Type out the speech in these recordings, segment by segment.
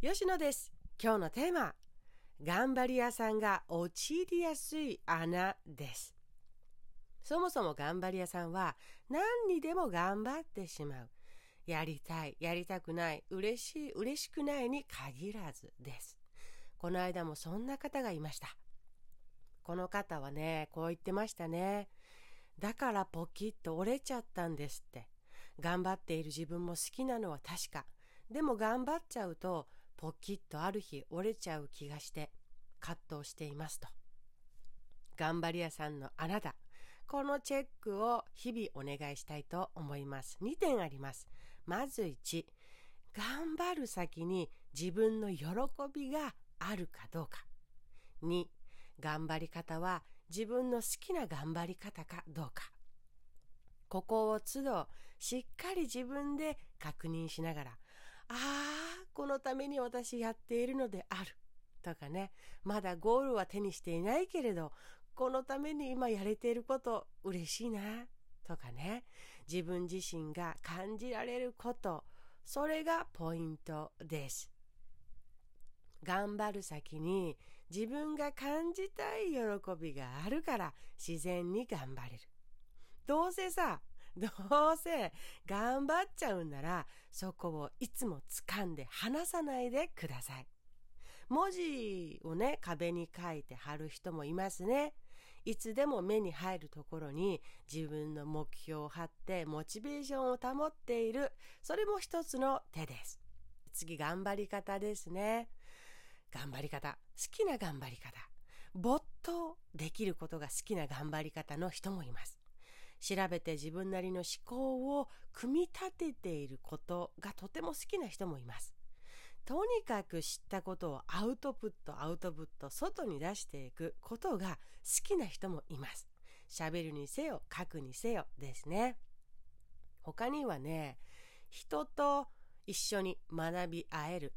吉野です。今日のテーマ、頑張り屋さんが陥りやすい穴です。そもそも頑張り屋さんは何にでも頑張ってしまう、やりたい、やりたくない、嬉しい、嬉しくないに限らずです。この間もそんな方がいました。この方はね、こう言ってましたね。だからポキッと折れちゃったんですって。頑張っている自分も好きなのは確か。でも頑張っちゃうとポキッとある日折れちゃう気がして葛藤していますと。頑張り屋さんのあなた、このチェックを日々お願いしたいと思います。2点あります。まず1、頑張る先に自分の喜びがあるかどうか。2、頑張り方は自分の好きな頑張り方かどうか。ここを都度しっかり自分で確認しながら、このために私やっているのであるとかね、まだゴールは手にしていないけれど、このために今やれていること嬉しいなとかね、自分自身が感じられること、それがポイントです。頑張る先に自分が感じたい喜びがあるから自然に頑張れる。どうせ頑張っちゃうんなら、そこをいつも掴んで離さないでください。文字をね、壁に書いて貼る人もいますね。いつでも目に入るところに自分の目標を貼ってモチベーションを保っている。それも一つの手です。次、頑張り方ですね。頑張り方、好きな頑張り方。没頭できることが好きな頑張り方の人もいます。調べて自分なりの思考を組み立てていることがとても好きな人もいます。とにかく知ったことをアウトプット、外に出していくことが好きな人もいます。喋るにせよ、書くにせよですね。他にはね、人と一緒に学び合える。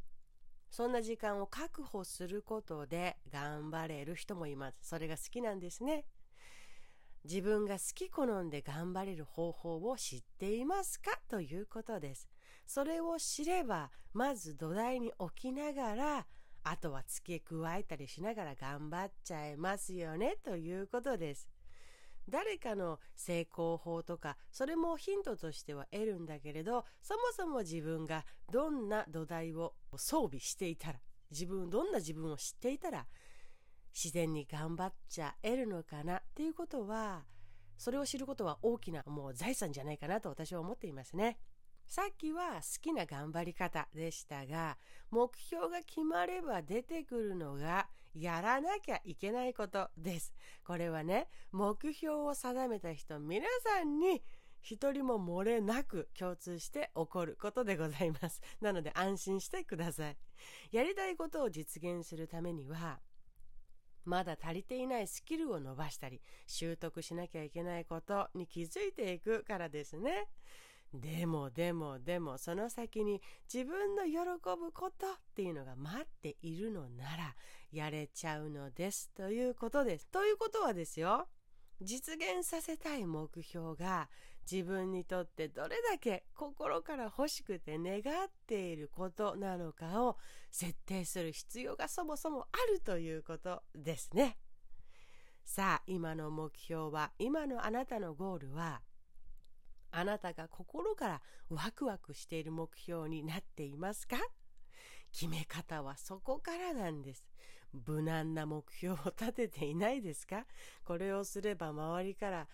そんな時間を確保することで頑張れる人もいます。それが好きなんですね。自分が好き好んで頑張れる方法を知っていますかということです。それを知れば、まず土台に置きながら、あとは付け加えたりしながら頑張っちゃいますよねということです。誰かの成功法とか、それもヒントとしては得るんだけれど、そもそも自分がどんな土台を装備していたら、どんな自分を知っていたら、自然に頑張っちゃえるのかなっていうことは、それを知ることは大きなもう財産じゃないかなと私は思っていますね。さっきは好きな頑張り方でしたが、目標が決まれば出てくるのがやらなきゃいけないことです。これはね、目標を定めた人、皆さんに一人も漏れなく共通して起こることでございます。なので安心してください。やりたいことを実現するためには、まだ足りていないスキルを伸ばしたり、習得しなきゃいけないことに気づいていくからですね。でもその先に自分の喜ぶことっていうのが待っているのならやれちゃうのですということです。ということはですよ、実現させたい目標が自分にとってどれだけ心から欲しくて願っていることなのかを設定する必要がそもそもあるということですね。さあ、今の目標は、今のあなたのゴールは、あなたが心からワクワクしている目標になっていますか？決め方はそこからなんです。無難な目標を立てていないですか？これをすれば周りから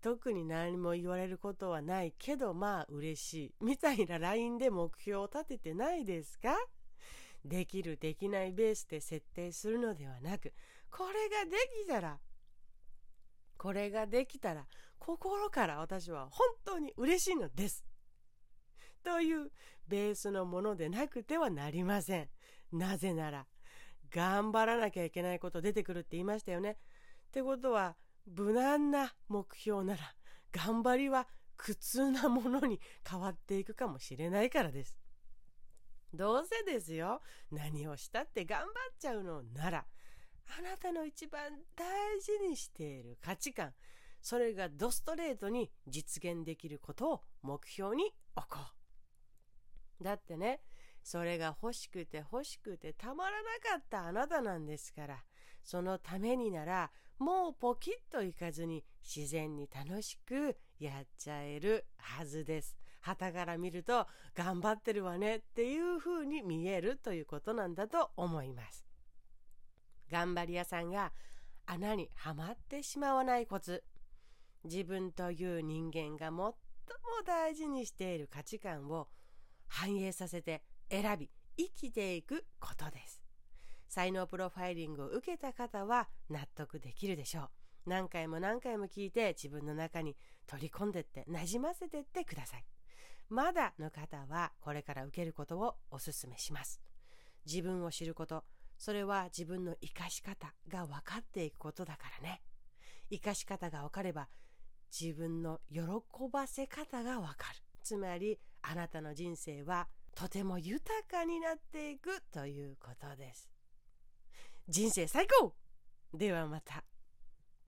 特に何も言われることはないけど、まあ嬉しいみたいなラインで目標を立ててないですか？できるできないベースで設定するのではなく、これができたら心から私は本当に嬉しいのですというベースのものでなくてはなりません。なぜなら頑張らなきゃいけないこと出てくるって言いましたよね。ってことは、無難な目標なら頑張りは苦痛なものに変わっていくかもしれないからです。どうせですよ、何をしたって頑張っちゃうのなら、あなたの一番大事にしている価値観、それがドストレートに実現できることを目標に置こう。だってね、それが欲しくて欲しくてたまらなかったあなたなんですから、そのためにならもうポキッといかずに自然に楽しくやっちゃえるはずです。傍から見ると頑張ってるわねっていう風に見えるということなんだと思います。頑張り屋さんが穴にはまってしまわないコツ、自分という人間が最も大事にしている価値観を反映させて選び生きていくことです。才能プロファイリングを受けた方は納得できるでしょう。何回も何回も聞いて自分の中に取り込んでってなじませてってください。まだの方はこれから受けることをお勧めします。自分を知ること、それは自分の生かし方が分かっていくことだからね。生かし方が分かれば自分の喜ばせ方が分かる。つまりあなたの人生はとても豊かになっていくということです。人生最高！ではまた。